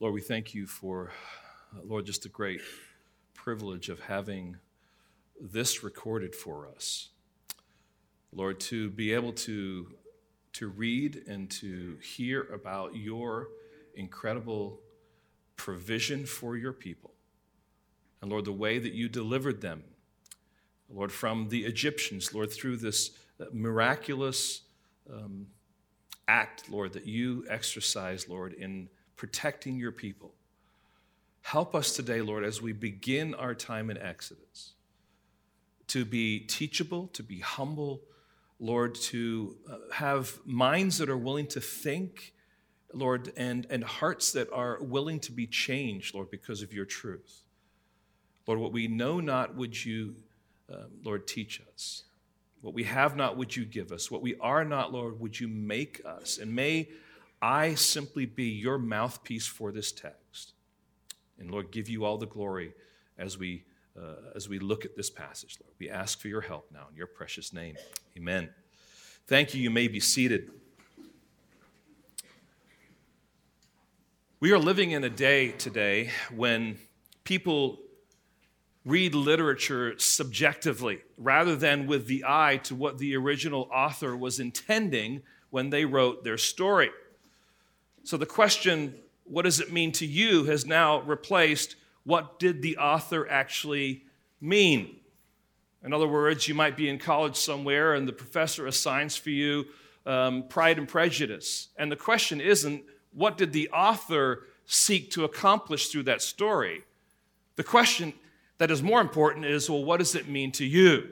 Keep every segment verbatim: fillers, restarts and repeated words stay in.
Lord, we thank you for, Lord, just the great privilege of having this recorded for us. Lord, to be able to, to read and to hear about your incredible provision for your people. And Lord, the way that you delivered them, Lord, from the Egyptians, Lord, through this miraculous um, act, Lord, that you exercised, Lord, in protecting your people. Help us today, Lord, as we begin our time in Exodus, to be teachable, to be humble, Lord, to have minds that are willing to think, Lord, and, and hearts that are willing to be changed, Lord, because of your truth. Lord, what we know not, would you, uh, Lord, teach us. What we have not, would you give us. What we are not, Lord, would you make us. And may I simply be your mouthpiece for this text. And Lord, give you all the glory as we uh, as we look at this passage, Lord. We ask for your help now in your precious name. Amen. Thank you. You may be seated. We are living in a day today when people read literature subjectively rather than with the eye to what the original author was intending when they wrote their story. So the question, what does it mean to you, has now replaced, what did the author actually mean? In other words, you might be in college somewhere and the professor assigns for you um, Pride and Prejudice. And the question isn't, what did the author seek to accomplish through that story? The question that is more important is, well, what does it mean to you?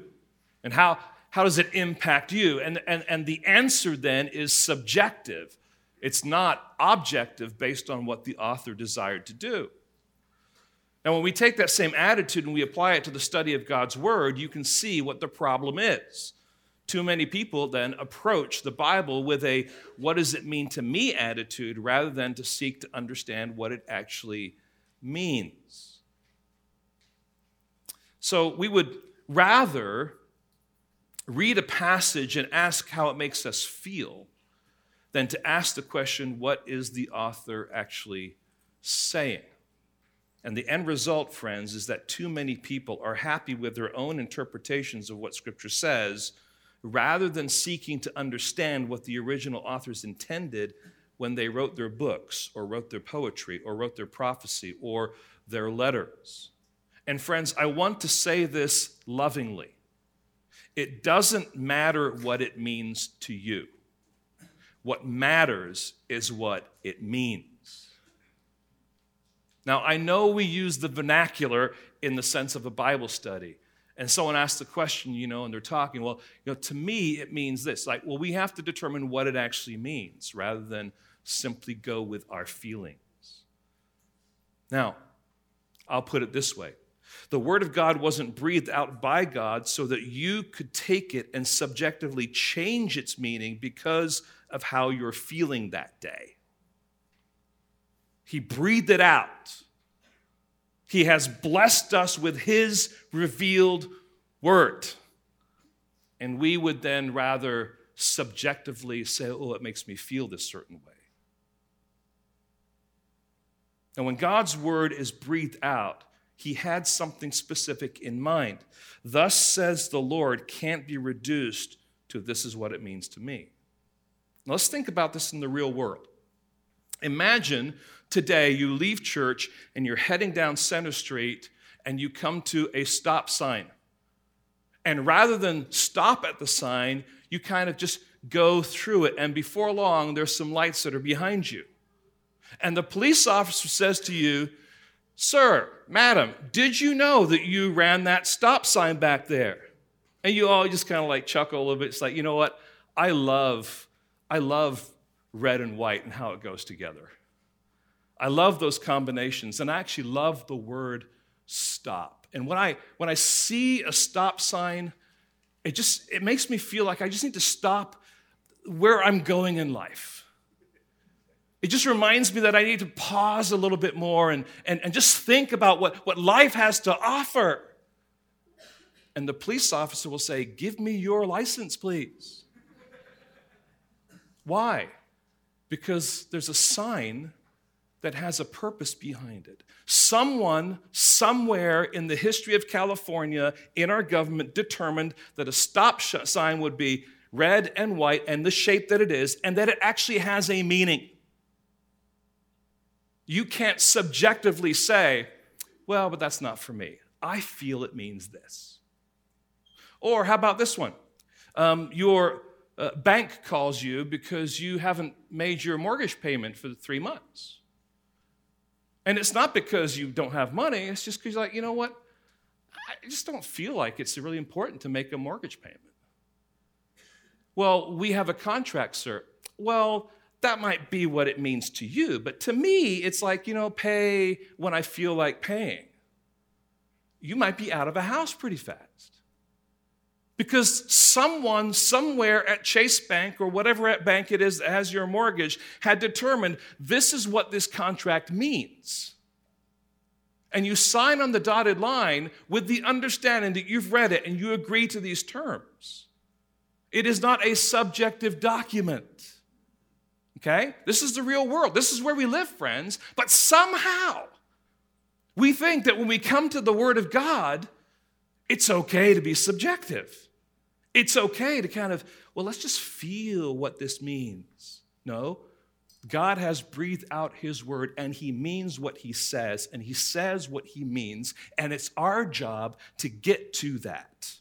And how, how does it impact you? And, and, and the answer then is subjective. It's not objective based on what the author desired to do. Now, when we take that same attitude and we apply it to the study of God's word, you can see what the problem is. Too many people then approach the Bible with a what does it mean to me attitude rather than to seek to understand what it actually means. So we would rather read a passage and ask how it makes us feel than to ask the question, what is the author actually saying? And the end result, friends, is that too many people are happy with their own interpretations of what Scripture says rather than seeking to understand what the original authors intended when they wrote their books or wrote their poetry or wrote their prophecy or their letters. And friends, I want to say this lovingly. It doesn't matter what it means to you. What matters is what it means. Now, I know we use the vernacular in the sense of a Bible study. And someone asks the question, you know, and they're talking, well, you know, to me it means this. Like, well, we have to determine what it actually means rather than simply go with our feelings. Now, I'll put it this way. The Word of God wasn't breathed out by God so that you could take it and subjectively change its meaning because of how you're feeling that day. He breathed it out. He has blessed us with His revealed Word. And we would then rather subjectively say, oh, it makes me feel this certain way. And when God's word is breathed out, He had something specific in mind. Thus says the Lord can't be reduced to this is what it means to me. Now, let's think about this in the real world. Imagine today you leave church and you're heading down Center Street and you come to a stop sign. And rather than stop at the sign, you kind of just go through it. And before long, there's some lights that are behind you. And the police officer says to you, sir, madam, did you know that you ran that stop sign back there? And you all just kind of like chuckle a little bit. It's like, you know what? I love, I love red and white and how it goes together. I love those combinations. And I actually love the word stop. And when I when I see a stop sign, it just it makes me feel like I just need to stop where I'm going in life. It just reminds me that I need to pause a little bit more and, and, and just think about what, what life has to offer. And the police officer will say, give me your license, please. Why? Because there's a sign that has a purpose behind it. Someone, somewhere in the history of California, in our government, determined that a stop sign would be red and white and the shape that it is, and that it actually has a meaning. You can't subjectively say, well, but that's not for me. I feel it means this. Or how about this one? Um, your uh, bank calls you because you haven't made your mortgage payment for three months. And it's not because you don't have money. It's just because you're like, you know what? I just don't feel like it's really important to make a mortgage payment. Well, we have a contract, sir. Well, that might be what it means to you. But to me, it's like, you know, pay when I feel like paying. You might be out of a house pretty fast. Because someone somewhere at Chase Bank or whatever at bank it is that has your mortgage had determined this is what this contract means. And you sign on the dotted line with the understanding that you've read it and you agree to these terms. It is not a subjective document. Okay? This is the real world. This is where we live, friends. But somehow, we think that when we come to the Word of God, it's okay to be subjective. It's okay to kind of, well, let's just feel what this means. No, God has breathed out His Word, and He means what He says, and He says what He means, and it's our job to get to that.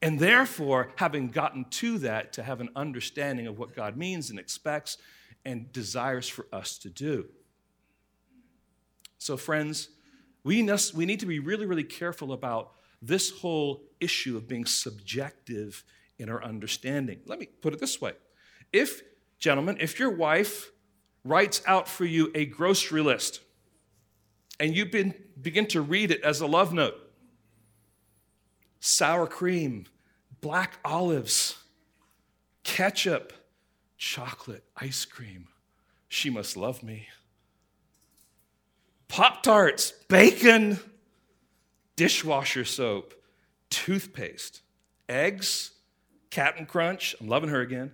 And therefore, having gotten to that, to have an understanding of what God means and expects and desires for us to do. So, friends, we need to be really, really careful about this whole issue of being subjective in our understanding. Let me put it this way. If, gentlemen, if your wife writes out for you a grocery list and you begin to read it as a love note, sour cream, black olives, ketchup, chocolate, ice cream. She must love me. Pop-Tarts, bacon, dishwasher soap, toothpaste, eggs, Captain Crunch, I'm loving her again,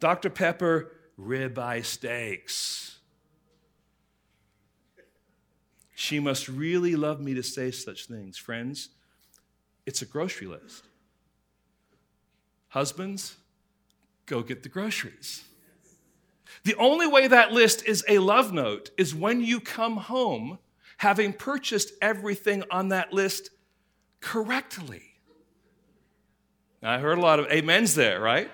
Doctor Pepper, ribeye steaks. She must really love me to say such things, friends. It's a grocery list. Husbands, go get the groceries. The only way that list is a love note is when you come home having purchased everything on that list correctly. Now, I heard a lot of amens there, right?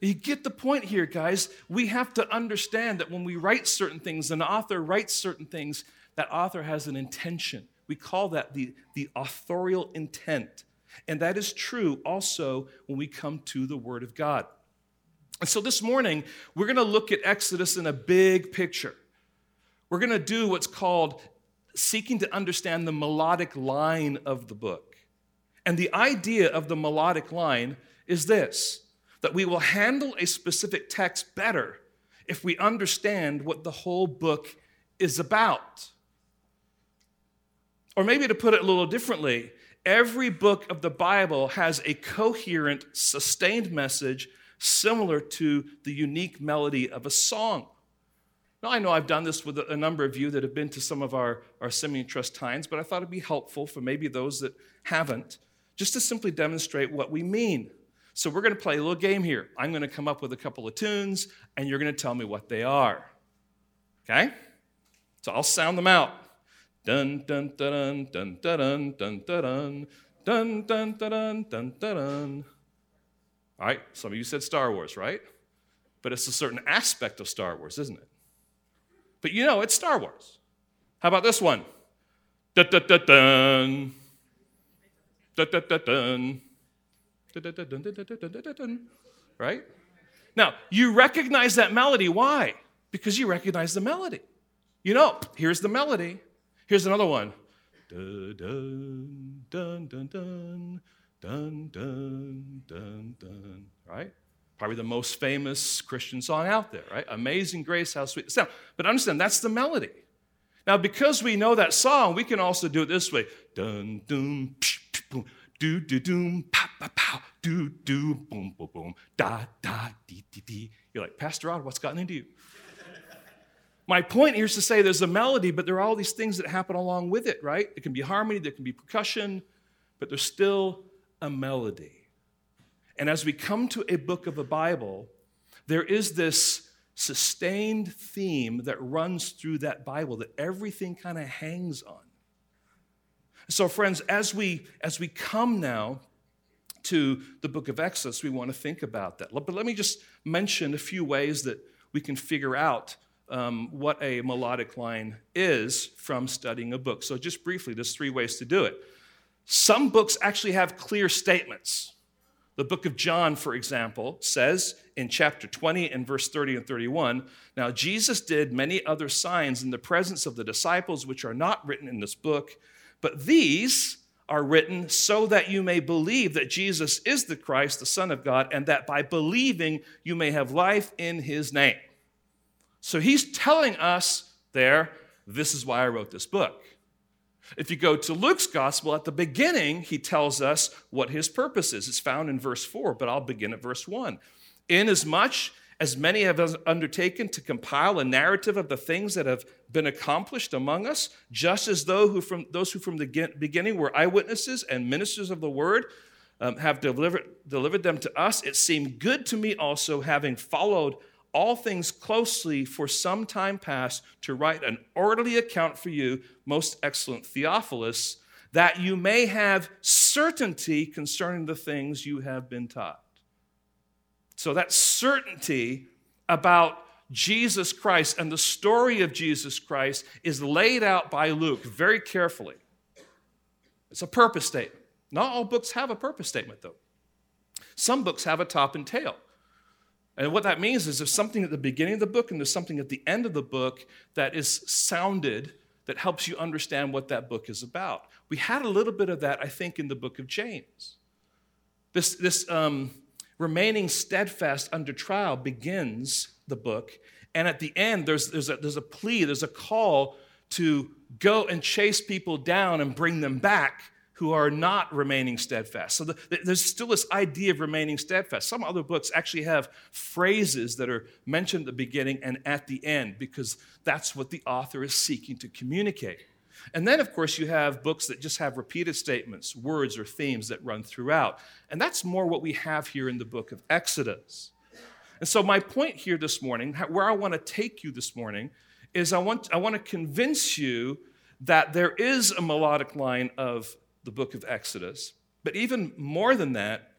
You get the point here, guys. We have to understand that when we write certain things, an author writes certain things, that author has an intention. We call that the, the authorial intent. And that is true also when we come to the Word of God. And so this morning, we're going to look at Exodus in a big picture. We're going to do what's called seeking to understand the melodic line of the book. And the idea of the melodic line is this, that we will handle a specific text better if we understand what the whole book is about. Or maybe to put it a little differently, every book of the Bible has a coherent, sustained message similar to the unique melody of a song. Now, I know I've done this with a number of you that have been to some of our, our Simeon Trust times, but I thought it'd be helpful for maybe those that haven't, just to simply demonstrate what we mean. So we're going to play a little game here. I'm going to come up with a couple of tunes, and you're going to tell me what they are. Okay? So I'll sound them out. Dun, dun, dun, dun, dun, dun, dun, dun, dun, dun, dun, dun, dun. All right, some of you said Star Wars, right? But it's a certain aspect of Star Wars, isn't it? But you know, it's Star Wars. How about this one? Dun-dun-dun-dun. Dun-dun-dun-dun. Dun-dun-dun-dun-dun-dun-dun-dun. Right? Now, you recognize that melody. Why? Because you recognize the melody. You know, here's the melody. Here's another one. Dun-dun-dun-dun-dun. Dun, dun, dun, dun, right? Probably the most famous Christian song out there, right? Amazing Grace, how sweet the sound. But understand, that's the melody. Now, because we know that song, we can also do it this way. Dun, dun, psh, psh, boom, doo, doo, doom, pa, pa, pow, doo, doo, boom, boom, boom, da, da, dee, dee, dee. You're like, Pastor Rod, what's gotten into you? My point here is to say there's a melody, but there are all these things that happen along with it, right? It can be harmony, there can be percussion, but there's still a melody. And as we come to a book of the Bible, there is this sustained theme that runs through that Bible that everything kind of hangs on. So friends, as we as we come now to the book of Exodus, we want to think about that. But let me just mention a few ways that we can figure out Um, what a melodic line is from studying a book. So just briefly, there's three ways to do it. Some books actually have clear statements. The book of John, for example, says in chapter twenty and verse thirty and thirty-one, "Now Jesus did many other signs in the presence of the disciples, which are not written in this book, but these are written so that you may believe that Jesus is the Christ, the Son of God, and that by believing you may have life in his name." So he's telling us there, this is why I wrote this book. If you go to Luke's gospel, at the beginning, he tells us what his purpose is. It's found in verse four, but I'll begin at verse one. "Inasmuch as many have undertaken to compile a narrative of the things that have been accomplished among us, just as those who from, those who from the beginning were eyewitnesses and ministers of the word, um, have delivered, delivered them to us, it seemed good to me also, having followed all things closely for some time past, to write an orderly account for you, most excellent Theophilus, that you may have certainty concerning the things you have been taught." So that certainty about Jesus Christ and the story of Jesus Christ is laid out by Luke very carefully. It's a purpose statement. Not all books have a purpose statement, though. Some books have a top and tail. And what that means is there's something at the beginning of the book and there's something at the end of the book that is sounded that helps you understand what that book is about. We had a little bit of that, I think, in the book of James. This, this um, remaining steadfast under trial begins the book, and at the end there's, there's, a, there's a plea, there's a call to go and chase people down and bring them back who are not remaining steadfast. So the, there's still this idea of remaining steadfast. Some other books actually have phrases that are mentioned at the beginning and at the end because that's what the author is seeking to communicate. And then, of course, you have books that just have repeated statements, words or themes that run throughout. And that's more what we have here in the book of Exodus. And so my point here this morning, where I want to take you this morning, is I want, I want to convince you that there is a melodic line of the book of Exodus. But even more than that,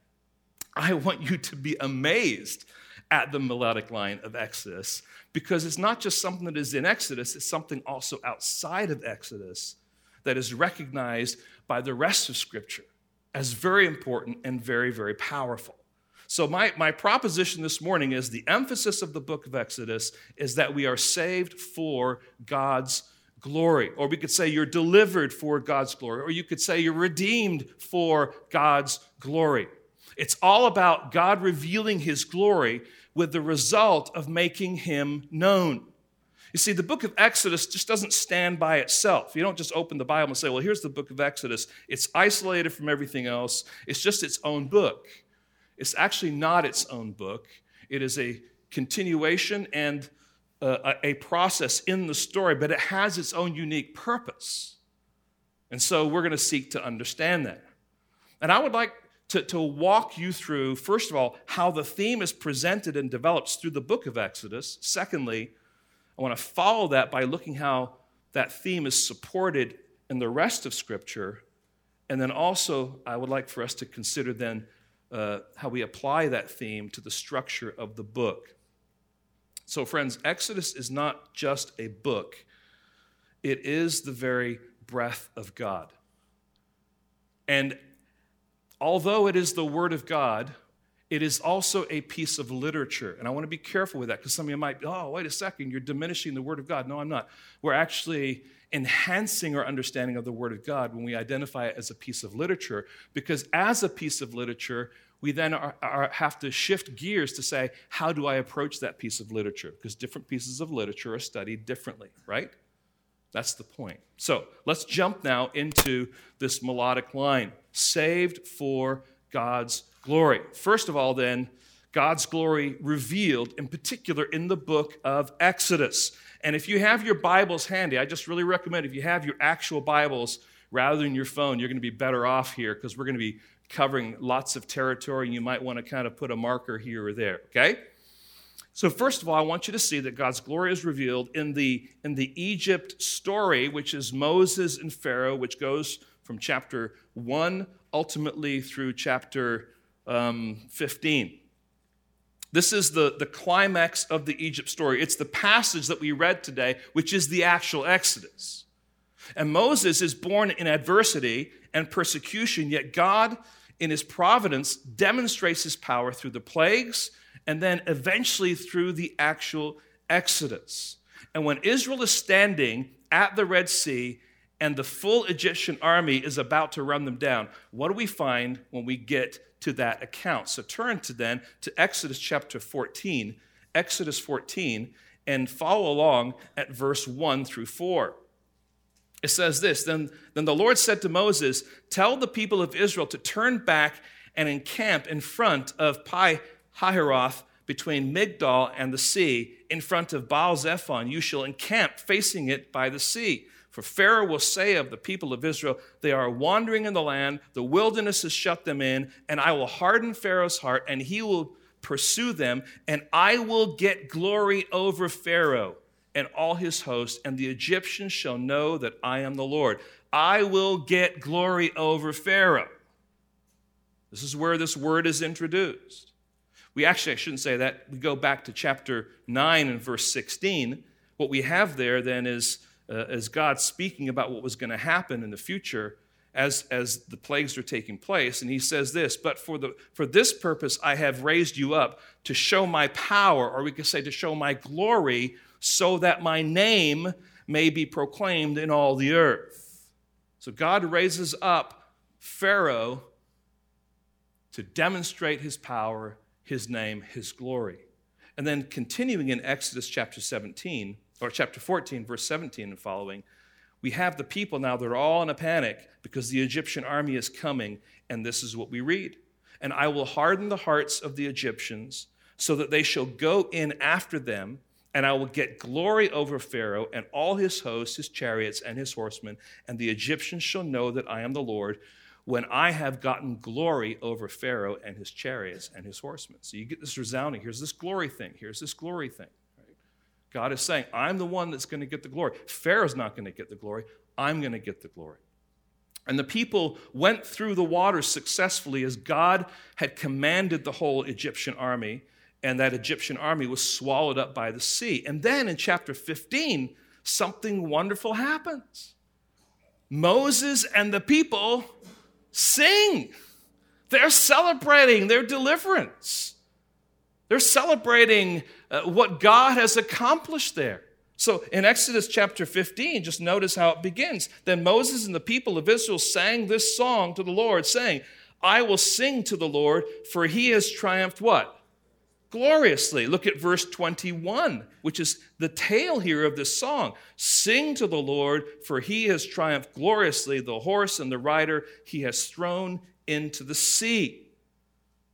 I want you to be amazed at the melodic line of Exodus, because it's not just something that is in Exodus, it's something also outside of Exodus that is recognized by the rest of Scripture as very important and very, very powerful. So my, my proposition this morning is the emphasis of the book of Exodus is that we are saved for God's glory, or we could say you're delivered for God's glory, or you could say you're redeemed for God's glory. It's all about God revealing his glory with the result of making him known. You see, the book of Exodus just doesn't stand by itself. You don't just open the Bible and say, well, here's the book of Exodus. It's isolated from everything else. It's just its own book. It's actually not its own book. It is a continuation and Uh, a process in the story, but it has its own unique purpose. And so we're going to seek to understand that. And I would like to, to walk you through, first of all, how the theme is presented and develops through the book of Exodus. Secondly, I want to follow that by looking how that theme is supported in the rest of Scripture. And then also, I would like for us to consider then uh, how we apply that theme to the structure of the book. So friends, Exodus is not just a book. It is the very breath of God. And although it is the Word of God, it is also a piece of literature. And I want to be careful with that, because some of you might, oh, wait a second, you're diminishing the Word of God. No, I'm not. We're actually enhancing our understanding of the Word of God when we identify it as a piece of literature, because as a piece of literature, we then are, are, have to shift gears to say, how do I approach that piece of literature? Because different pieces of literature are studied differently, right? That's the point. So let's jump now into this melodic line, saved for God's glory. First of all, then, God's glory revealed, in particular in the book of Exodus. And if you have your Bibles handy, I just really recommend if you have your actual Bibles rather than your phone, you're going to be better off here because we're going to be covering lots of territory, and you might want to kind of put a marker here or there, okay? So first of all, I want you to see that God's glory is revealed in the, in the Egypt story, which is Moses and Pharaoh, which goes from chapter one ultimately through chapter um, fifteen. This is the, the climax of the Egypt story. It's the passage that we read today, which is the actual Exodus. And Moses is born in adversity and persecution, yet God, in his providence, demonstrates his power through the plagues and then eventually through the actual Exodus. And when Israel is standing at the Red Sea and the full Egyptian army is about to run them down, what do we find when we get to that account? So turn to then to Exodus chapter fourteen, Exodus fourteen, and follow along at verse one through four. It says this, then, then the Lord said to Moses, tell the people of Israel to turn back and encamp in front of Pi-Hahiroth between Migdol and the sea, in front of Baal-Zephon. You shall encamp facing it by the sea. For Pharaoh will say of the people of Israel, they are wandering in the land, the wilderness has shut them in, and I will harden Pharaoh's heart, and he will pursue them, and I will get glory over Pharaoh and all his host, and the Egyptians shall know that I am the Lord. I will get glory over Pharaoh. This is where this word is introduced. We actually, I shouldn't say that. We go back to chapter nine and verse sixteen. What we have there then is, uh, is God speaking about what was going to happen in the future as, as the plagues are taking place. And he says this, but for, the, for this purpose I have raised you up to show my power, or we could say to show my glory, so that my name may be proclaimed in all the earth. So God raises up Pharaoh to demonstrate his power, his name, his glory. And then continuing in Exodus chapter seventeen, or chapter fourteen, verse seventeen and following, we have the people now, they're all in a panic because the Egyptian army is coming, and this is what we read. And I will harden the hearts of the Egyptians so that they shall go in after them, and I will get glory over Pharaoh and all his hosts, his chariots, and his horsemen, and the Egyptians shall know that I am the Lord when I have gotten glory over Pharaoh and his chariots and his horsemen. So you get this resounding, here's this glory thing, here's this glory thing. Right? God is saying, I'm the one that's going to get the glory. Pharaoh's not going to get the glory. I'm going to get the glory. And the people went through the waters successfully as God had commanded the whole Egyptian army, and that Egyptian army was swallowed up by the sea. And then in chapter fifteen, something wonderful happens. Moses and the people sing. They're celebrating their deliverance. They're celebrating uh, what God has accomplished there. So in Exodus chapter fifteen, just notice how it begins. Then Moses and the people of Israel sang this song to the Lord, saying, I will sing to the Lord, for he has triumphed what? Gloriously. Look at verse twenty-one, which is the tale here of this song. Sing to the Lord, for he has triumphed gloriously. The horse and the rider he has thrown into the sea.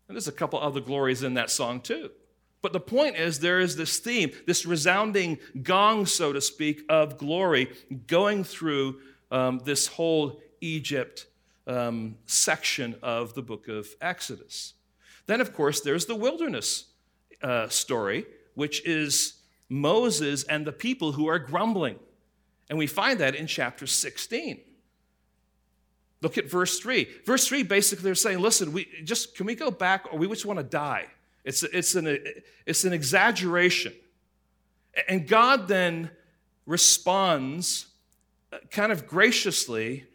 And there's a couple other glories in that song too. But the point is, there is this theme, this resounding gong, so to speak, of glory going through um, this whole Egypt um, section of the book of Exodus. Then, of course, there's the wilderness Uh, story, which is Moses and the people who are grumbling. And we find that in chapter sixteen. Look at verse three. Verse three, basically, they're saying, listen, we just can we go back, or we just want to die. It's, it's, an, it's an exaggeration. And God then responds kind of graciously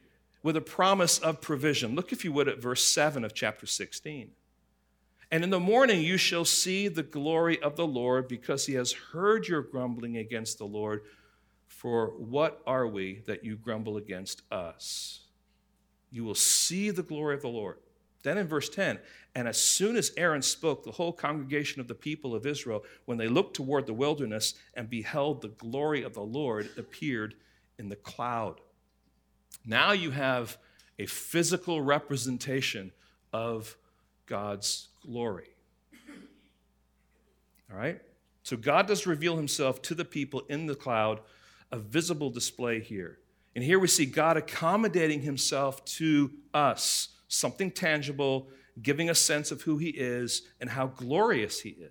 with a promise of provision. Look, if you would, at verse seven of chapter sixteen. And in the morning you shall see the glory of the Lord, because he has heard your grumbling against the Lord. For what are we that you grumble against us? You will see the glory of the Lord. Then in verse ten, and as soon as Aaron spoke, the whole congregation of the people of Israel, when they looked toward the wilderness and beheld the glory of the Lord, appeared in the cloud. Now you have a physical representation of God's glory. All right? So God does reveal himself to the people in the cloud, a visible display here. And here we see God accommodating himself to us, something tangible, giving a sense of who he is and how glorious he is.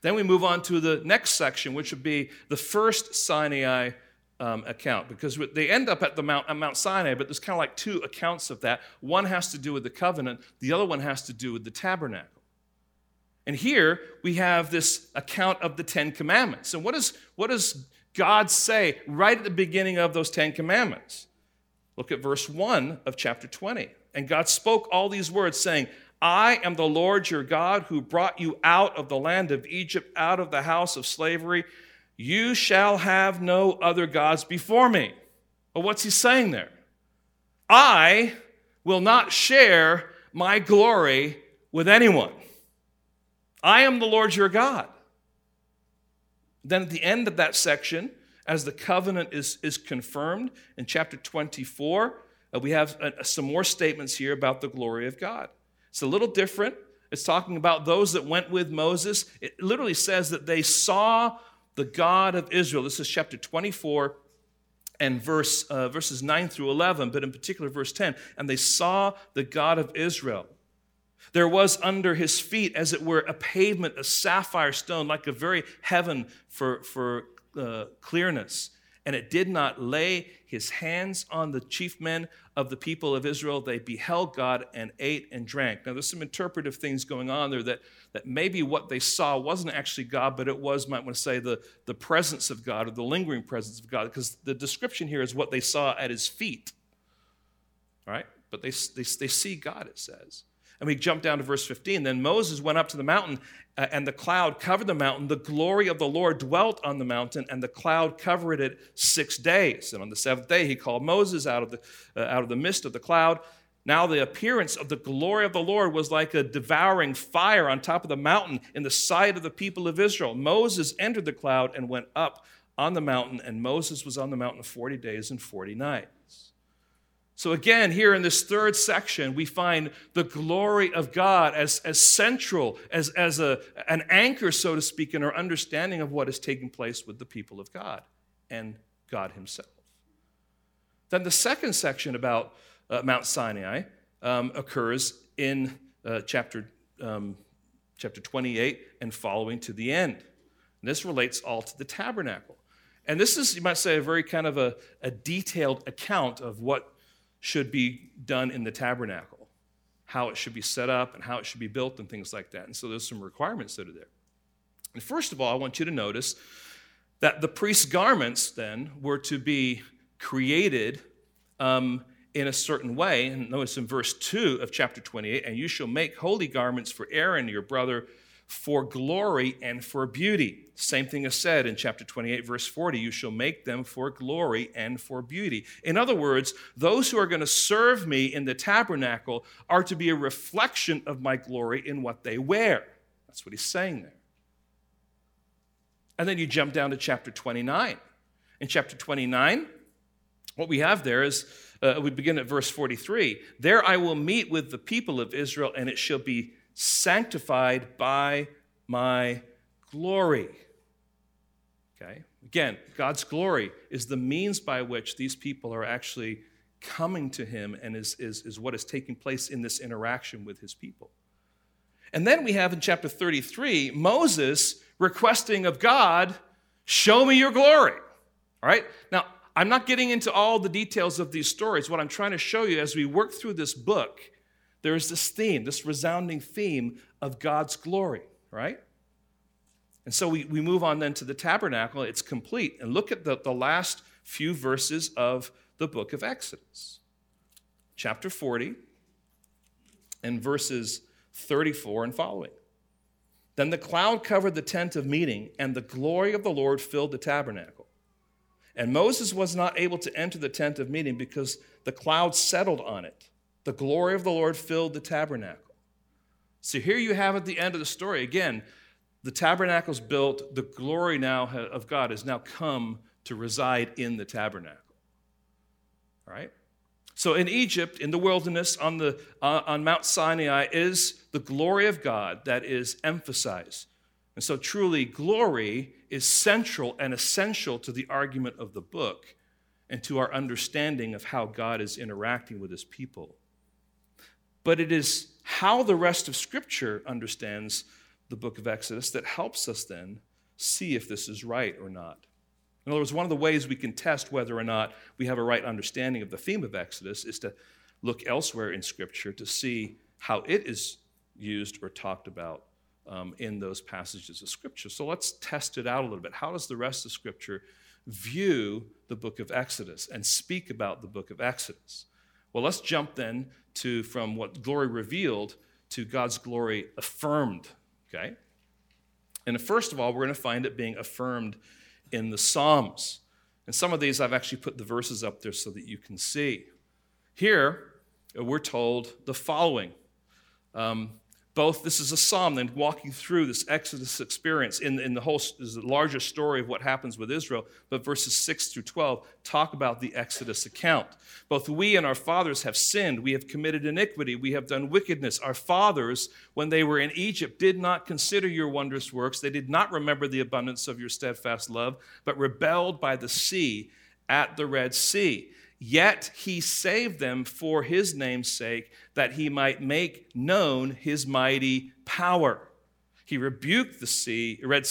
Then we move on to the next section, which would be the first Sinai um, account, because they end up at the Mount, at Mount Sinai, but there's kind of like two accounts of that. One has to do with the covenant. The other one has to do with the tabernacle. And here we have this account of the Ten Commandments. And what, is, what does God say right at the beginning of those Ten Commandments? Look at verse one of chapter twenty. And God spoke all these words, saying, I am the Lord your God who brought you out of the land of Egypt, out of the house of slavery. You shall have no other gods before me. Well, what's he saying there? I will not share my glory with anyone. I am the Lord your God. Then at the end of that section, as the covenant is, is confirmed in chapter twenty-four, uh, we have uh, some more statements here about the glory of God. It's a little different. It's talking about those that went with Moses. It literally says that they saw the God of Israel. This is chapter twenty-four and verse uh, verses nine through eleven, but in particular verse ten. And they saw the God of Israel. There was under his feet, as it were, a pavement of sapphire stone, like a very heaven for, for uh, clearness. And it did not lay his hands on the chief men of the people of Israel. They beheld God and ate and drank. Now, there's some interpretive things going on there that, that maybe what they saw wasn't actually God, but it was, might want to say, the, the presence of God or the lingering presence of God, because the description here is what they saw at his feet. All right? But they, they, they see God, it says. And we jump down to verse fifteen. Then Moses went up to the mountain, uh, and the cloud covered the mountain. The glory of the Lord dwelt on the mountain, and the cloud covered it six days. And on the seventh day he called Moses out of the, uh, out of the midst of the cloud. Now the appearance of the glory of the Lord was like a devouring fire on top of the mountain in the sight of the people of Israel. Moses entered the cloud and went up on the mountain, and Moses was on the mountain forty days and forty nights. So again, here in this third section, we find the glory of God as, as central, as, as a, an anchor, so to speak, in our understanding of what is taking place with the people of God and God himself. Then the second section about uh, Mount Sinai um, occurs in uh, chapter, um, chapter twenty-eight and following to the end. And this relates all to the tabernacle. And this is, you might say, a very kind of a, a detailed account of what should be done in the tabernacle, how it should be set up and how it should be built and things like that. And so there's some requirements that are there. And first of all, I want you to notice that the priest's garments then were to be created um, in a certain way. And notice in verse two of chapter twenty-eight, and you shall make holy garments for Aaron, your brother, for glory and for beauty. Same thing is said in chapter twenty-eight, verse forty. You shall make them for glory and for beauty. In other words, those who are going to serve me in the tabernacle are to be a reflection of my glory in what they wear. That's what he's saying there. And then you jump down to chapter twenty-nine. In chapter twenty-nine, what we have there is, uh, we begin at verse forty-three. There I will meet with the people of Israel, and it shall be sanctified by my glory. Okay? Again, God's glory is the means by which these people are actually coming to him and is, is, is what is taking place in this interaction with his people. And then we have in chapter thirty-three, Moses requesting of God, show me your glory. All right? Now, I'm not getting into all the details of these stories. What I'm trying to show you as we work through this book, there is this theme, this resounding theme of God's glory, right? And so we, we move on then to the tabernacle. It's complete. And look at the, the last few verses of the book of Exodus. Chapter forty and verses thirty-four and following. Then the cloud covered the tent of meeting, and the glory of the Lord filled the tabernacle. And Moses was not able to enter the tent of meeting because the cloud settled on it. The glory of the Lord filled the tabernacle. So here you have at the end of the story, again, the tabernacle's built, the glory now of God has now come to reside in the tabernacle. All right? So in Egypt, in the wilderness, on, the, uh, on Mount Sinai is the glory of God that is emphasized. And so truly, glory is central and essential to the argument of the book and to our understanding of how God is interacting with his people. But it is how the rest of Scripture understands the book of Exodus that helps us then see if this is right or not. In other words, one of the ways we can test whether or not we have a right understanding of the theme of Exodus is to look elsewhere in Scripture to see how it is used or talked about um, in those passages of Scripture. So let's test it out a little bit. How does the rest of Scripture view the book of Exodus and speak about the book of Exodus? Well, let's jump then to from what glory revealed to God's glory affirmed, okay? And first of all, we're going to find it being affirmed in the Psalms. And some of these, I've actually put the verses up there so that you can see. Here, we're told the following. Um, both, this is a psalm, then walking through this Exodus experience in, in the whole is the larger story of what happens with Israel, but verses six through twelve talk about the Exodus account. Both we and our fathers have sinned. We have committed iniquity. We have done wickedness. Our fathers, when they were in Egypt, did not consider your wondrous works. They did not remember the abundance of your steadfast love, but rebelled by the sea at the Red Sea. Yet he saved them for his name's sake, that he might make known his mighty power. He rebuked the sea, Red,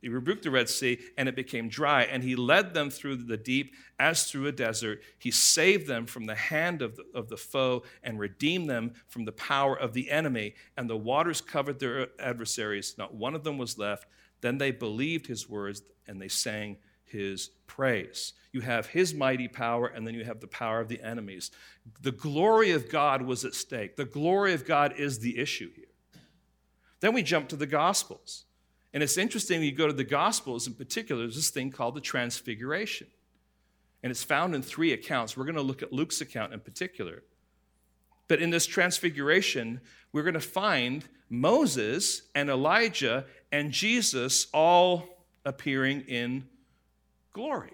he rebuked the Red Sea, and it became dry. And he led them through the deep as through a desert. He saved them from the hand of the, of the foe and redeemed them from the power of the enemy. And the waters covered their adversaries. Not one of them was left. Then they believed his words, and they sang his praise. You have his mighty power, and then you have the power of the enemies. The glory of God was at stake. The glory of God is the issue here. Then we jump to the Gospels. And it's interesting, you go to the Gospels in particular, there's this thing called the Transfiguration. And it's found in three accounts. We're going to look at Luke's account in particular. But in this Transfiguration, we're going to find Moses and Elijah and Jesus all appearing in glory.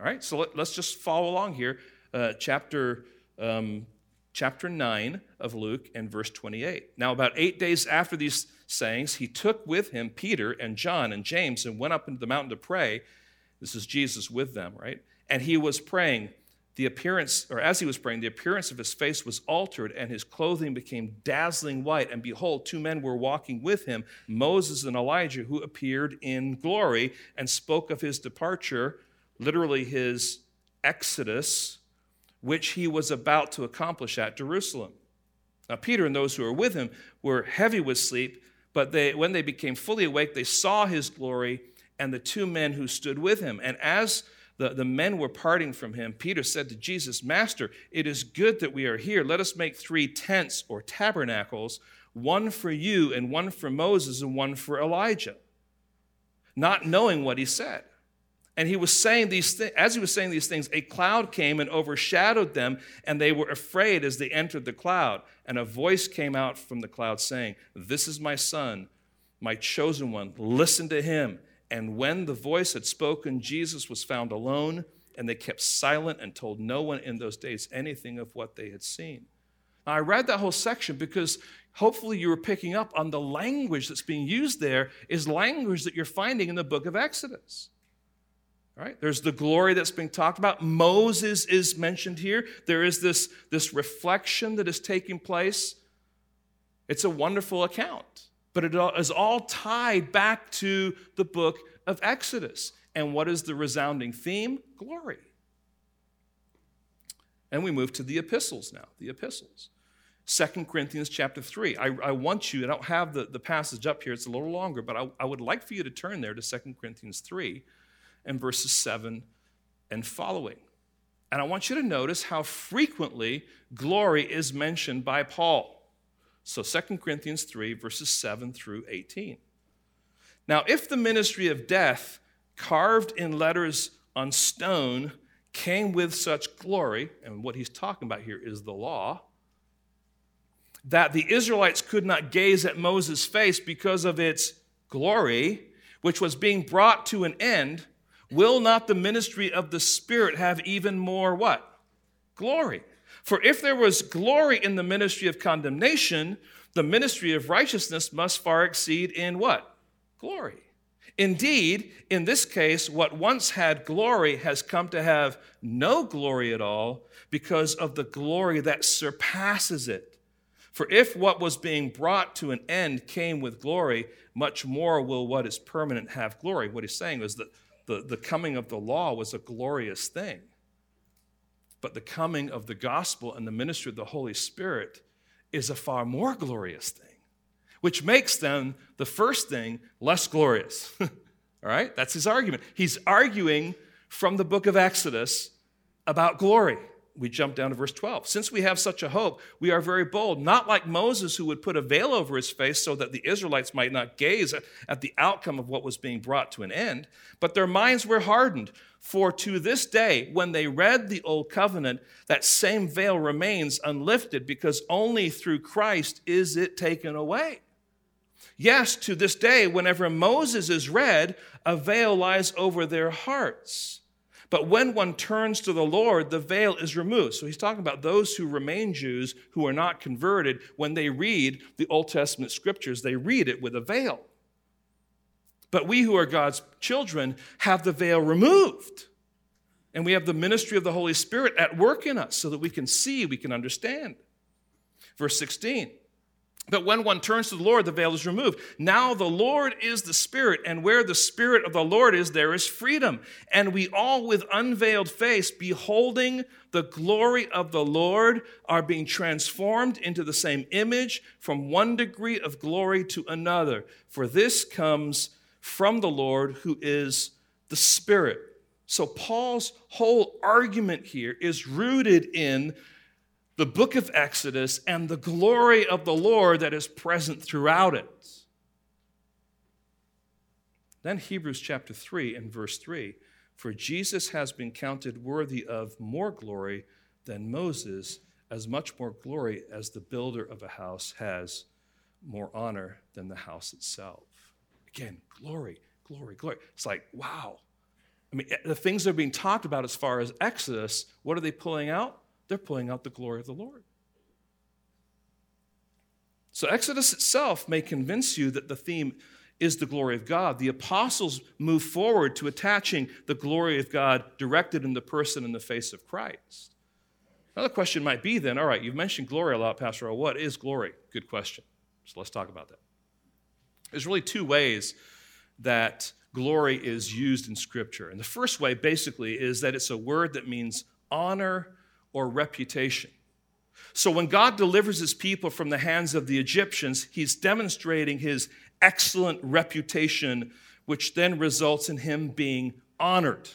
All right, so let, let's just follow along here. Uh, chapter um, chapter nine of Luke and verse twenty-eight. Now about eight days after these sayings, he took with him Peter and John and James and went up into the mountain to pray. This is Jesus with them, right? And he was praying. The appearance, or as he was praying, the appearance of his face was altered, and his clothing became dazzling white. And behold, two men were walking with him, Moses and Elijah, who appeared in glory and spoke of his departure, literally his exodus, which he was about to accomplish at Jerusalem. Now Peter and those who were with him were heavy with sleep, but they, when they became fully awake, they saw his glory and the two men who stood with him. And as The, the men were parting from him, Peter said to Jesus, "Master, it is good that we are here. Let us make three tents or tabernacles, one for you and one for Moses and one for Elijah," not knowing what he said. And he was saying these things, as he was saying these things, a cloud came and overshadowed them, and they were afraid as they entered the cloud. And a voice came out from the cloud saying, "This is my son, my chosen one. Listen to him." And when the voice had spoken, Jesus was found alone, and they kept silent and told no one in those days anything of what they had seen. Now, I read that whole section because hopefully you were picking up on the language that's being used there is language that you're finding in the book of Exodus. All right? There's the glory that's being talked about. Moses is mentioned here. There is this, this reflection that is taking place. It's a wonderful account. But it is all tied back to the book of Exodus. And what is the resounding theme? Glory. And we move to the epistles now, the epistles. Second Corinthians chapter three. I, I want you, I don't have the, the passage up here, it's a little longer, but I, I would like for you to turn there to Second Corinthians three and verses seven and following. And I want you to notice how frequently glory is mentioned by Paul. So Second Corinthians three, verses seven through eighteen. "Now, if the ministry of death, carved in letters on stone, came with such glory," and what he's talking about here is the law, "that the Israelites could not gaze at Moses' face because of its glory, which was being brought to an end, will not the ministry of the Spirit have even more" what? Glory. "For if there was glory in the ministry of condemnation, the ministry of righteousness must far exceed" in what? glory. Indeed, in this case, what once had glory has come to have no glory at all because of the glory that surpasses it. For if what was being brought to an end came with glory, much more will what is permanent have glory. What he's saying is that the, the coming of the law was a glorious thing. But the coming of the gospel and the ministry of the Holy Spirit is a far more glorious thing, which makes then the first thing less glorious. All right? That's his argument. He's arguing from the book of Exodus about glory. We jump down to verse twelve. Since we have such a hope, we are very bold, not like Moses, who would put a veil over his face so that the Israelites might not gaze at the outcome of what was being brought to an end, but their minds were hardened. For to this day, when they read the old covenant, that same veil remains unlifted, because only through Christ is it taken away. Yes, to this day, whenever Moses is read, a veil lies over their hearts. But when one turns to the Lord, the veil is removed. So he's talking about those who remain Jews, who are not converted. When they read the Old Testament scriptures, they read it with a veil. But we who are God's children have the veil removed. And we have the ministry of the Holy Spirit at work in us so that we can see, we can understand. Verse sixteen. But when one turns to the Lord, the veil is removed. Now the Lord is the Spirit, and where the Spirit of the Lord is, there is freedom. And we all with unveiled face, beholding the glory of the Lord, are being transformed into the same image from one degree of glory to another. For this comes from the Lord, who is the Spirit. So Paul's whole argument here is rooted in the book of Exodus and the glory of the Lord that is present throughout it. Then Hebrews chapter three and verse three, for Jesus has been counted worthy of more glory than Moses, as much more glory as the builder of a house has more honor than the house itself. Again, glory, glory, glory. It's like, wow. I mean, the things that are being talked about as far as Exodus, what are they pulling out? They're pulling out the glory of the Lord. So Exodus itself may convince you that the theme is the glory of God. The apostles move forward to attaching the glory of God directed in the person and the face of Christ. Another question might be then, all right, you've mentioned glory a lot, Pastor O. What is glory? Good question. So let's talk about that. There's really two ways that glory is used in Scripture. And the first way, basically, is that it's a word that means honor or reputation. So when God delivers his people from the hands of the Egyptians, he's demonstrating his excellent reputation, which then results in him being honored.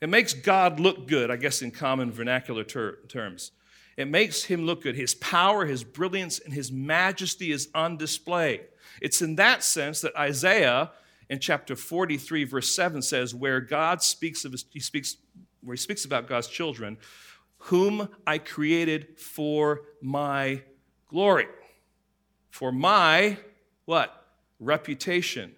It makes God look good, I guess in common vernacular ter- terms. It makes him look good. His power, his brilliance, and his majesty is on display. It's in that sense that Isaiah in chapter forty-three, verse seven says, where God speaks of his, he speaks where he speaks about God's children, whom I created for my glory, for my, what? Reputation,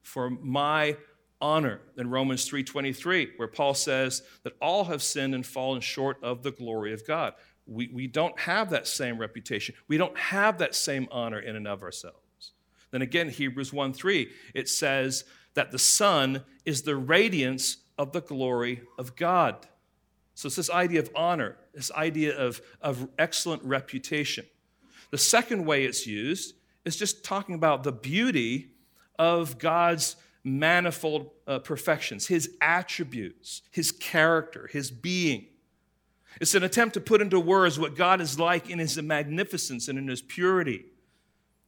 for my honor. In Romans three twenty-three, where Paul says that all have sinned and fallen short of the glory of God. We, we don't have that same reputation. We don't have that same honor in and of ourselves. Then again, Hebrews one three, it says that the Son is the radiance of the glory of God. So it's this idea of honor, this idea of, of excellent reputation. The second way it's used is just talking about the beauty of God's manifold uh, perfections, his attributes, his character, his being. It's an attempt to put into words what God is like in his magnificence and in his purity.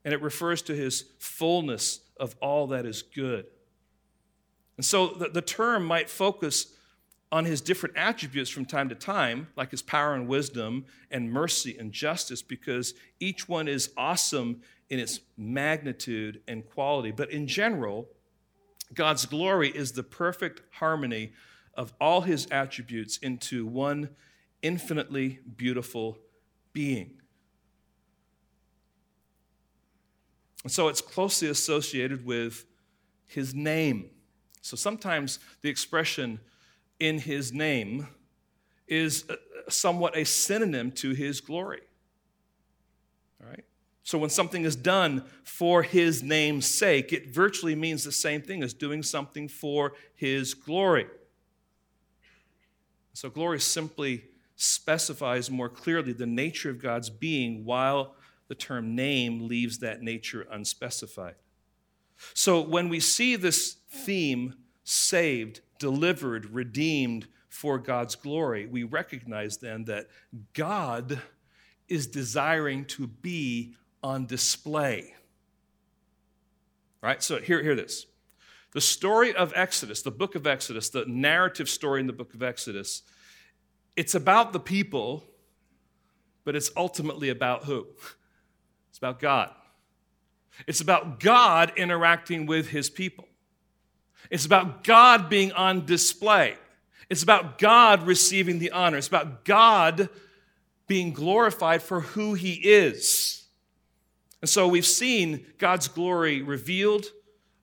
And it refers to his fullness of all that is good. And so the, the term might focus on his different attributes from time to time, like his power and wisdom and mercy and justice, because each one is awesome in its magnitude and quality. But in general, God's glory is the perfect harmony of all his attributes into one infinitely beautiful being. And so it's closely associated with his name. So sometimes the expression in his name is somewhat a synonym to his glory. All right? So when something is done for his name's sake, it virtually means the same thing as doing something for his glory. So glory simply specifies more clearly the nature of God's being, while the term name leaves that nature unspecified. So when we see this theme, saved, delivered, redeemed for God's glory, we recognize then that God is desiring to be on display. All right, so hear, hear this. The story of Exodus, the book of Exodus, the narrative story in the book of Exodus, it's about the people, but it's ultimately about who? It's about God. It's about God interacting with his people. It's about God being on display. It's about God receiving the honor. It's about God being glorified for who he is. And so we've seen God's glory revealed,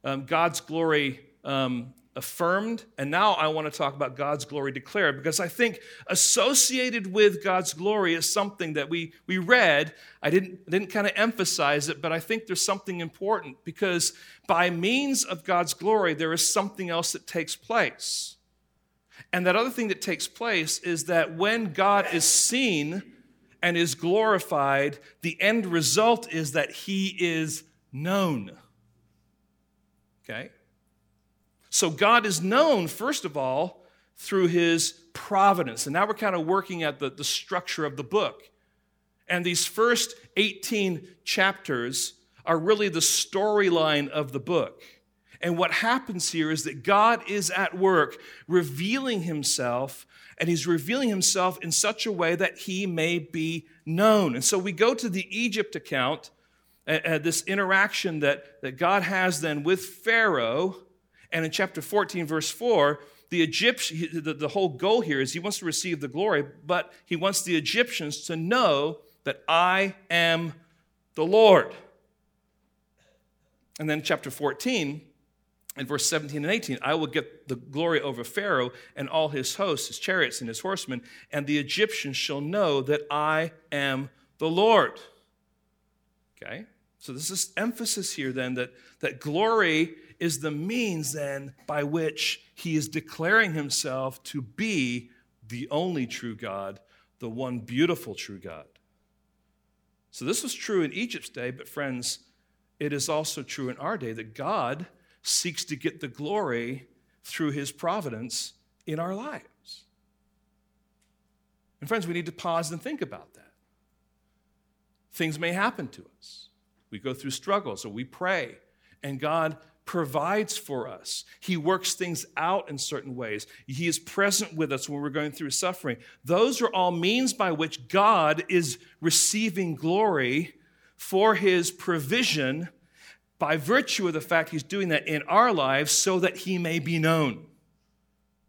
um, God's glory um, affirmed, and now I want to talk about God's glory declared, because I think associated with God's glory is something that we, we read. I didn't, didn't kind of emphasize it, but I think there's something important, because by means of God's glory, there is something else that takes place. And that other thing that takes place is that when God is seen and is glorified, the end result is that he is known. Okay? So God is known, first of all, through his providence. And now we're kind of working at the, the structure of the book. And these first eighteen chapters are really the storyline of the book. And what happens here is that God is at work revealing himself, and he's revealing himself in such a way that he may be known. And so we go to the Egypt account, uh, this interaction that, that God has then with Pharaoh. And in chapter fourteen, verse four, the Egyptian, the, the whole goal here is he wants to receive the glory, but he wants the Egyptians to know that I am the Lord. And then chapter fourteen, in verse seventeen and eighteen, I will get the glory over Pharaoh and all his hosts, his chariots and his horsemen, and the Egyptians shall know that I am the Lord. Okay? So there's this emphasis here then that, that glory is the means then by which he is declaring himself to be the only true God, the one beautiful true God. So this was true in Egypt's day, but friends, it is also true in our day that God seeks to get the glory through his providence in our lives. And friends, we need to pause and think about that. Things may happen to us. We go through struggles, or we pray, and God provides for us. He works things out in certain ways. He is present with us when we're going through suffering. Those are all means by which God is receiving glory for his provision, by virtue of the fact he's doing that in our lives so that he may be known.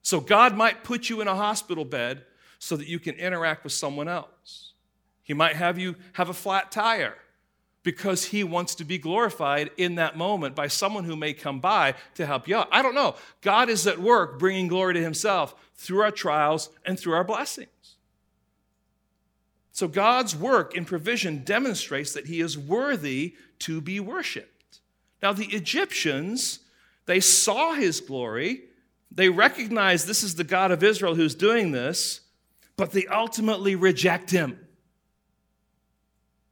So God might put you in a hospital bed so that you can interact with someone else. He might have you have a flat tire because he wants to be glorified in that moment by someone who may come by to help you out. I don't know. God is at work bringing glory to himself through our trials and through our blessings. So God's work in provision demonstrates that he is worthy to be worshipped. Now, the Egyptians, they saw his glory. They recognized this is the God of Israel who's doing this, but they ultimately reject him.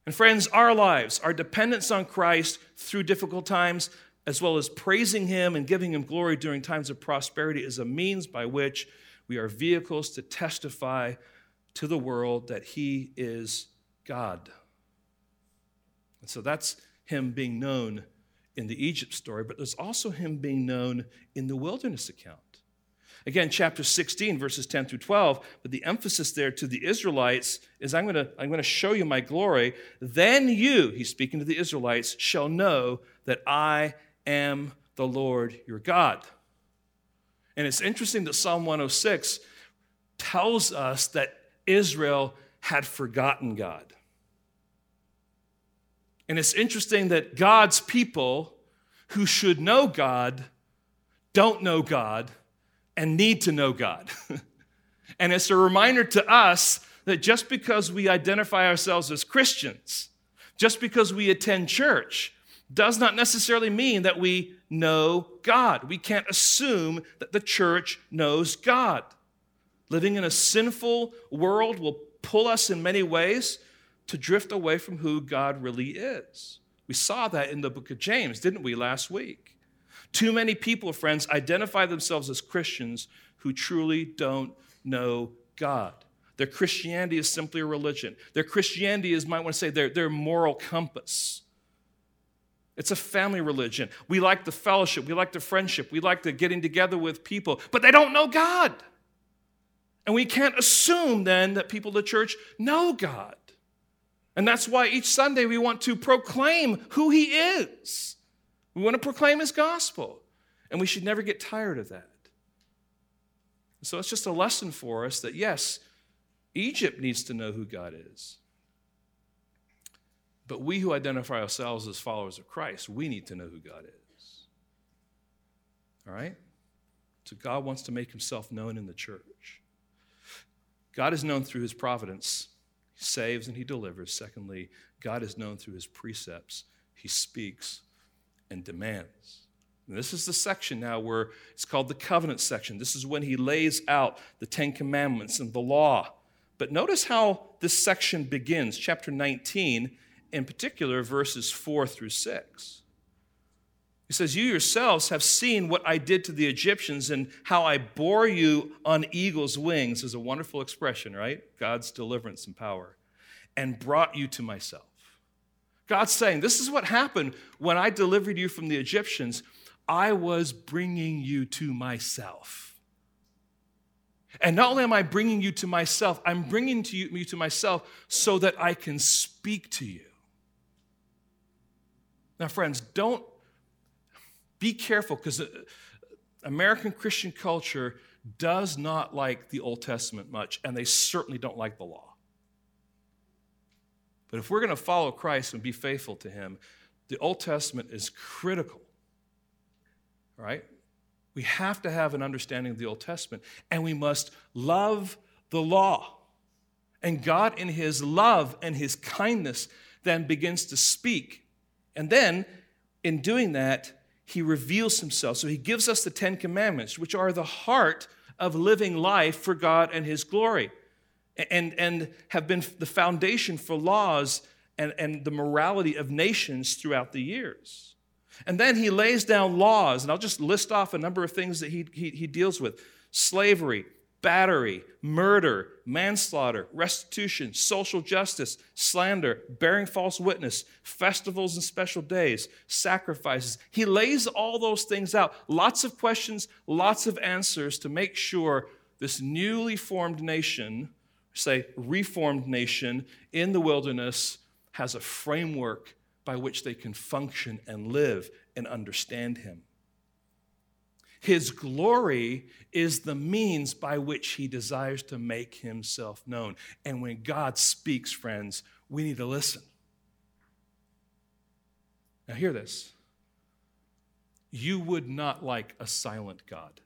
And friends, our lives, our dependence on Christ through difficult times, as well as praising him and giving him glory during times of prosperity, is a means by which we are vehicles to testify to the world that he is God. And so that's him being known in the Egypt story, but there's also him being known in the wilderness account. Again, chapter sixteen, verses ten through twelve, but the emphasis there to the Israelites is, I'm going to I'm going to show you my glory. Then you, he's speaking to the Israelites, shall know that I am the Lord your God. And it's interesting that Psalm one oh six tells us that Israel had forgotten God. And it's interesting that God's people who should know God don't know God and need to know God. And it's a reminder to us that just because we identify ourselves as Christians Just because we attend church does not necessarily mean that we know God. We can't assume that the church knows God. Living in a sinful world will pull us in many ways to drift away from who God really is. We saw that in the book of James, didn't we, last week? Too many people, friends, identify themselves as Christians who truly don't know God. Their Christianity is simply a religion. Their Christianity is, might want to say, their, their moral compass. It's a family religion. We like the fellowship. We like the friendship. We like the getting together with people. But they don't know God. And we can't assume then that people at the church know God. And that's why each Sunday we want to proclaim who he is. We want to proclaim his gospel. And we should never get tired of that. So it's just a lesson for us that, yes, Egypt needs to know who God is. But we who identify ourselves as followers of Christ, we need to know who God is. All right? So God wants to make himself known in the church. God is known through his providence. He saves and he delivers. Secondly, God is known through his precepts. He speaks and demands. And this is the section now where it's called the covenant section. This is when he lays out the Ten Commandments and the law. But notice how this section begins, chapter nineteen, in particular, verses four through six. He says, "You yourselves have seen what I did to the Egyptians and how I bore you on eagle's wings," is a wonderful expression, right? God's deliverance and power, "and brought you to myself." God's saying, this is what happened when I delivered you from the Egyptians. I was bringing you to myself. And not only am I bringing you to myself, I'm bringing to you, you to myself so that I can speak to you. Now, friends, don't be careful, because American Christian culture does not like the Old Testament much, and they certainly don't like the law. But if we're going to follow Christ and be faithful to him, the Old Testament is critical. All right? We have to have an understanding of the Old Testament, and we must love the law. And God, in his love and his kindness, then begins to speak. And then, in doing that, he reveals himself. So he gives us the Ten Commandments, which are the heart of living life for God and his glory, and, and have been the foundation for laws and, and the morality of nations throughout the years. And then he lays down laws, and I'll just list off a number of things that he, he, he deals with. Slavery, battery, murder, manslaughter, restitution, social justice, slander, bearing false witness, festivals and special days, sacrifices. He lays all those things out. Lots of questions, lots of answers to make sure this newly formed nation, say reformed nation in the wilderness, has a framework by which they can function and live and understand him. His glory is the means by which he desires to make himself known. And when God speaks, friends, we need to listen. Now hear this. You would not like a silent God.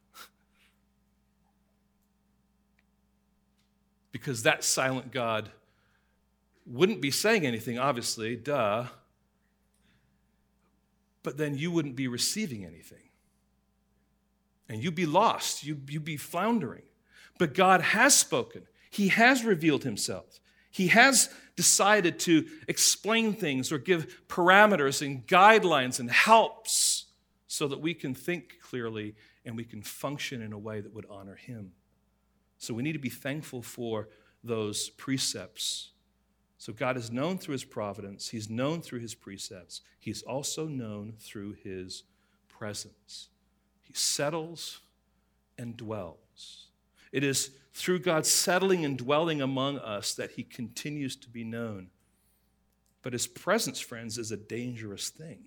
Because that silent God wouldn't be saying anything, obviously, duh. But then you wouldn't be receiving anything. And you'd be lost. You'd, you'd be floundering. But God has spoken. He has revealed himself. He has decided to explain things or give parameters and guidelines and helps so that we can think clearly and we can function in a way that would honor him. So we need to be thankful for those precepts. So God is known through his providence. He's known through his precepts. He's also known through his presence. He settles and dwells. It is through God's settling and dwelling among us that he continues to be known. But his presence, friends, is a dangerous thing.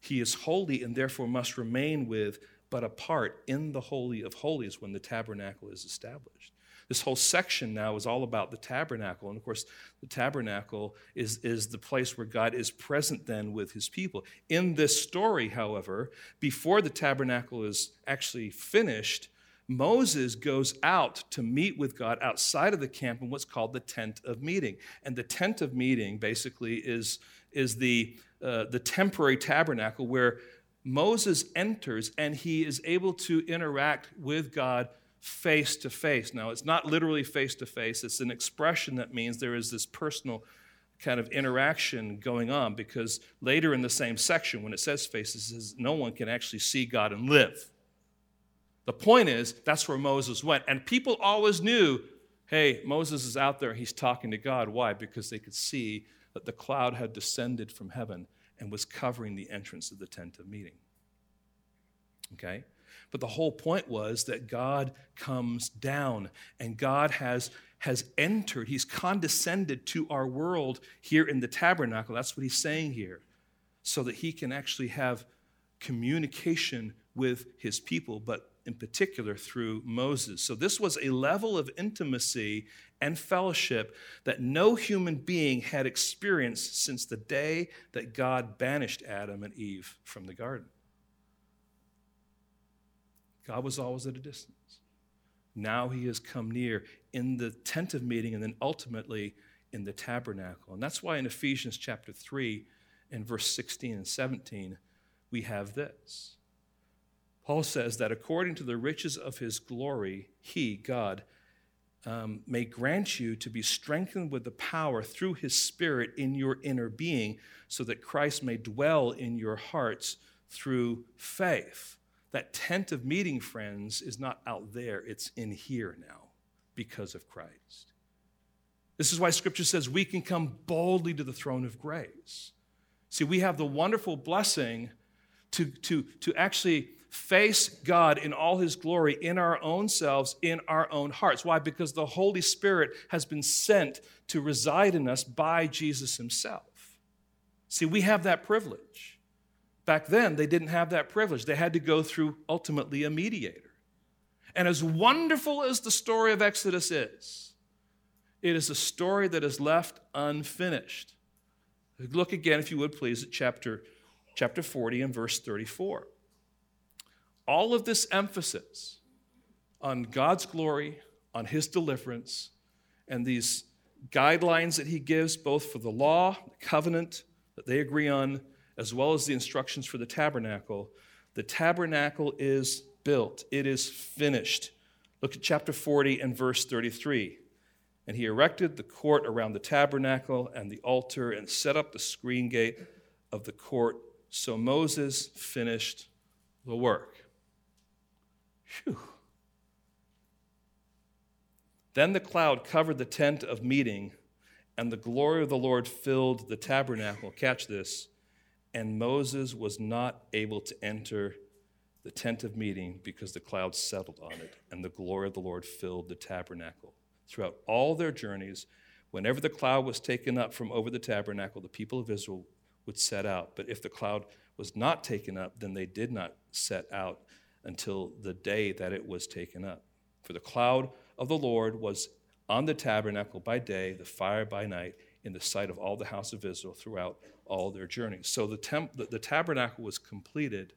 He is holy and therefore must remain with but apart in the Holy of Holies when the tabernacle is established. This whole section now is all about the tabernacle. And, of course, the tabernacle is, is the place where God is present then with his people. In this story, however, before the tabernacle is actually finished, Moses goes out to meet with God outside of the camp in what's called the tent of meeting. And the tent of meeting basically is, is the, uh, the temporary tabernacle where Moses enters and he is able to interact with God face to face. Now, it's not literally face to face. It's an expression that means there is this personal kind of interaction going on, because later in the same section, when it says faces, it says no one can actually see God and live. The point is, that's where Moses went. And people always knew, hey, Moses is out there, he's talking to God. Why? Because they could see that the cloud had descended from heaven and was covering the entrance of the tent of meeting. Okay? But the whole point was that God comes down, and God has has entered. He's condescended to our world here in the tabernacle. That's what he's saying here, so that he can actually have communication with his people, but in particular through Moses. So this was a level of intimacy and fellowship that no human being had experienced since the day that God banished Adam and Eve from the garden. God was always at a distance. Now he has come near in the tent of meeting and then ultimately in the tabernacle. And that's why in Ephesians chapter three and verse sixteen and seventeen, we have this. Paul says that according to the riches of his glory, he, God, um, may grant you to be strengthened with the power through his Spirit in your inner being, so that Christ may dwell in your hearts through faith. That tent of meeting, friends, is not out there. It's in here now because of Christ. This is why Scripture says we can come boldly to the throne of grace. See, we have the wonderful blessing to, to, to actually face God in all his glory in our own selves, in our own hearts. Why? Because the Holy Spirit has been sent to reside in us by Jesus himself. See, we have that privilege. Back then, they didn't have that privilege. They had to go through, ultimately, a mediator. And as wonderful as the story of Exodus is, it is a story that is left unfinished. Look again, if you would please, at chapter, chapter forty and verse thirty-four. All of this emphasis on God's glory, on his deliverance, and these guidelines that he gives, both for the law, the covenant that they agree on, as well as the instructions for the tabernacle. The tabernacle is built. It is finished. Look at chapter forty and verse thirty-three. And he erected the court around the tabernacle and the altar and set up the screen gate of the court. So Moses finished the work. Phew. Then the cloud covered the tent of meeting, and the glory of the Lord filled the tabernacle. Catch this. And Moses was not able to enter the tent of meeting because the cloud settled on it, and the glory of the Lord filled the tabernacle. Throughout all their journeys, whenever the cloud was taken up from over the tabernacle, the people of Israel would set out. But if the cloud was not taken up, then they did not set out until the day that it was taken up. For the cloud of the Lord was on the tabernacle by day, the fire by night, in the sight of all the house of Israel throughout all their journeys. So the, temp, the, the tabernacle was completed,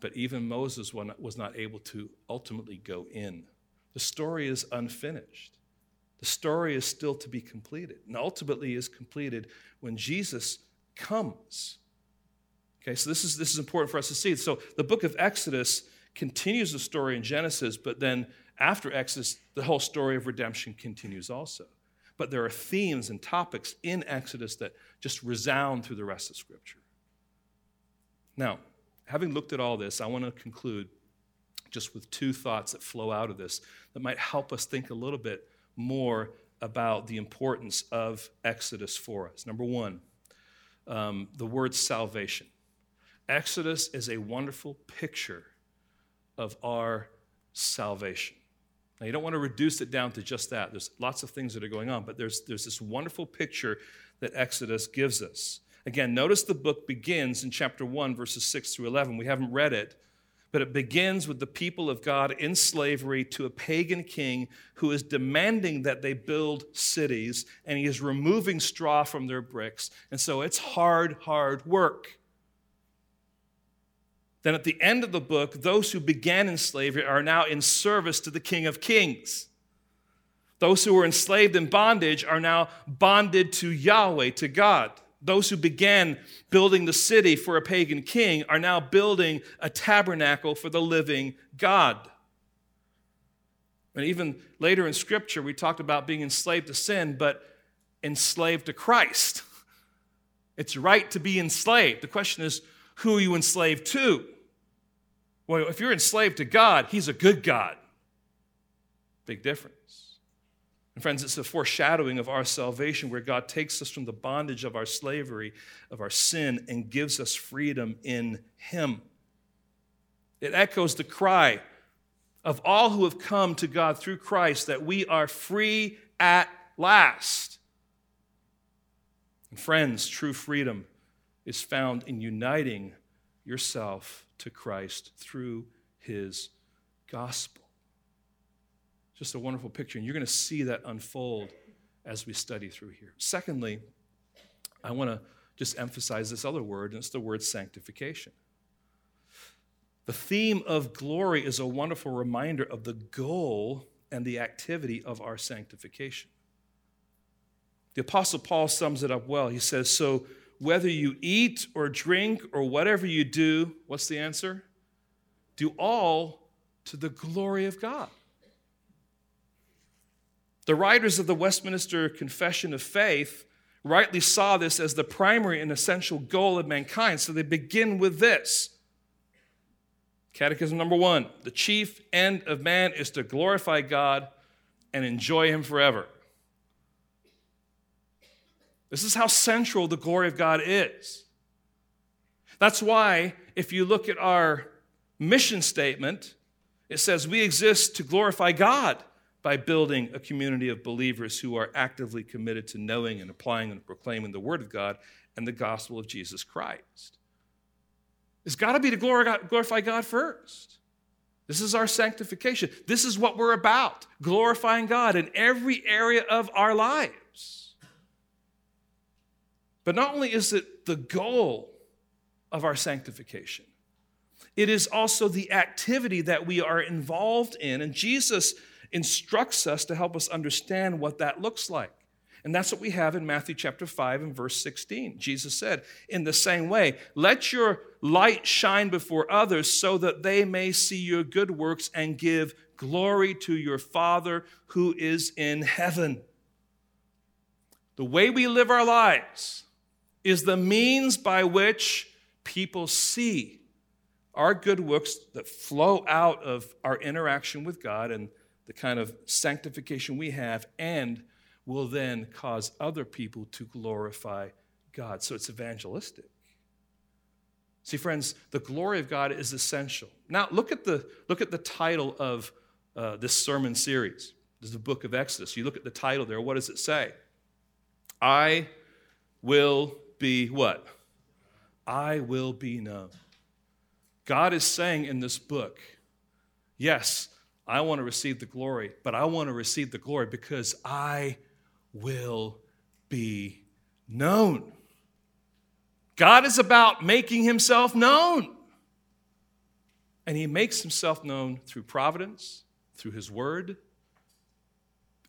but even Moses was not able to ultimately go in. The story is unfinished. The story is still to be completed, and ultimately is completed when Jesus comes. Okay, so this is, this is important for us to see. So the book of Exodus continues the story in Genesis, but then after Exodus, the whole story of redemption continues also. But there are themes and topics in Exodus that just resound through the rest of Scripture. Now, having looked at all this, I want to conclude just with two thoughts that flow out of this that might help us think a little bit more about the importance of Exodus for us. Number one, um, the word salvation. Exodus is a wonderful picture of our salvation. Now, you don't want to reduce it down to just that. There's lots of things that are going on, but there's, there's this wonderful picture that Exodus gives us. Again, notice the book begins in chapter one, verses six through eleven. We haven't read it, but it begins with the people of God in slavery to a pagan king who is demanding that they build cities, and he is removing straw from their bricks. And so it's hard, hard work. then at the end of the book, those who began in slavery are now in service to the King of Kings. Those who were enslaved in bondage are now bonded to Yahweh, to God. Those who began building the city for a pagan king are now building a tabernacle for the living God. And even later in Scripture, we talked about being enslaved to sin, but enslaved to Christ. It's right to be enslaved. The question is, who are you enslaved to? Well, if you're enslaved to God, He's a good God. Big difference. And friends, it's a foreshadowing of our salvation where God takes us from the bondage of our slavery, of our sin, and gives us freedom in Him. It echoes the cry of all who have come to God through Christ that we are free at last. And friends, true freedom is found in uniting yourself to Christ through His gospel. Just a wonderful picture, and you're going to see that unfold as we study through here. Secondly, I want to just emphasize this other word, and it's the word sanctification. The theme of glory is a wonderful reminder of the goal and the activity of our sanctification. The Apostle Paul sums it up well. He says, so whether you eat or drink or whatever you do, what's the answer? Do all to the glory of God. The writers of the Westminster Confession of Faith rightly saw this as the primary and essential goal of mankind, so they begin with this. Catechism number one, the chief end of man is to glorify God and enjoy Him forever. This is how central the glory of God is. That's why, if you look at our mission statement, it says we exist to glorify God by building a community of believers who are actively committed to knowing and applying and proclaiming the Word of God and the gospel of Jesus Christ. It's got to be to glorify God first. This is our sanctification. This is what we're about, glorifying God in every area of our lives. But not only is it the goal of our sanctification, it is also the activity that we are involved in. And Jesus instructs us to help us understand what that looks like. And that's what we have in Matthew chapter five and verse sixteen. Jesus said, in the same way, let your light shine before others so that they may see your good works and give glory to your Father who is in heaven. The way we live our lives is the means by which people see our good works that flow out of our interaction with God and the kind of sanctification we have, and will then cause other people to glorify God. So it's evangelistic. See, friends, the glory of God is essential. Now, look at the look at the title of uh, this sermon series. This is the book of Exodus. You look at the title there. What does it say? I will be what? I will be known. God is saying in this book, yes, I want to receive the glory, but I want to receive the glory because I will be known. God is about making Himself known. And He makes Himself known through providence, through His word,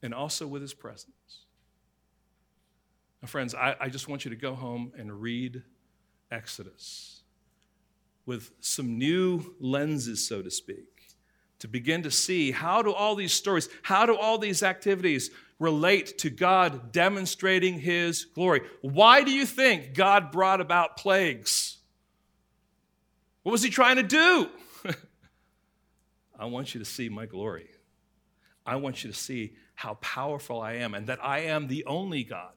and also with His presence. Now, friends, I, I just want you to go home and read Exodus with some new lenses, so to speak, to begin to see how do all these stories, how do all these activities relate to God demonstrating His glory? Why do you think God brought about plagues? What was He trying to do? I want you to see my glory. I want you to see how powerful I am and that I am the only God.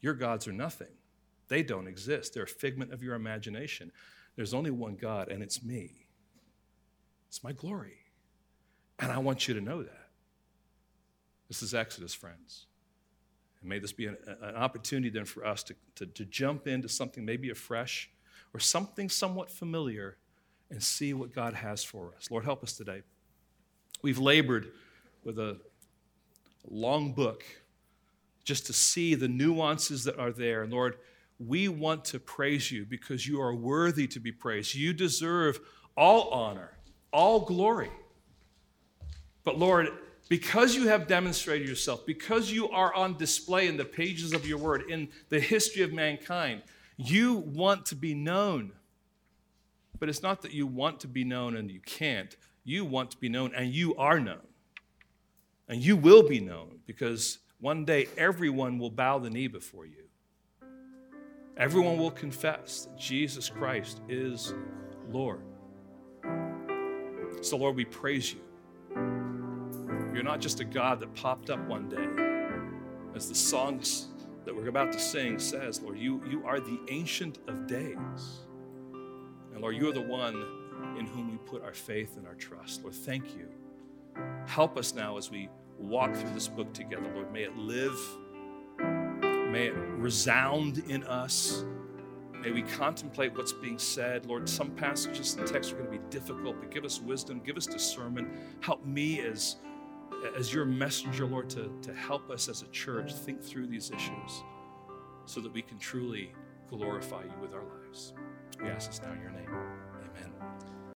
Your gods are nothing. They don't exist. They're a figment of your imagination. There's only one God, and it's me. It's my glory. And I want you to know that. This is Exodus, friends. And may this be an, an opportunity then for us to, to, to jump into something maybe afresh or something somewhat familiar and see what God has for us. Lord, help us today. We've labored with a long book just to see the nuances that are there. And Lord, we want to praise you because you are worthy to be praised. You deserve all honor, all glory. But Lord, because you have demonstrated yourself, because you are on display in the pages of your word, in the history of mankind, you want to be known. But it's not that you want to be known and you can't. You want to be known and you are known. And you will be known because one day everyone will bow the knee before you. Everyone will confess that Jesus Christ is Lord. So, Lord, we praise you. You're not just a God that popped up one day. As the songs that we're about to sing says, Lord, you, you are the Ancient of Days. And, Lord, you are the one in whom we put our faith and our trust. Lord, thank you. Help us now as we walk through this book together, Lord. May it live. May it resound in us. May we contemplate what's being said. Lord, some passages in the text are going to be difficult, but give us wisdom, give us discernment. Help me as, as your messenger, Lord, to, to help us as a church think through these issues so that we can truly glorify you with our lives. We ask this now in your name. Amen.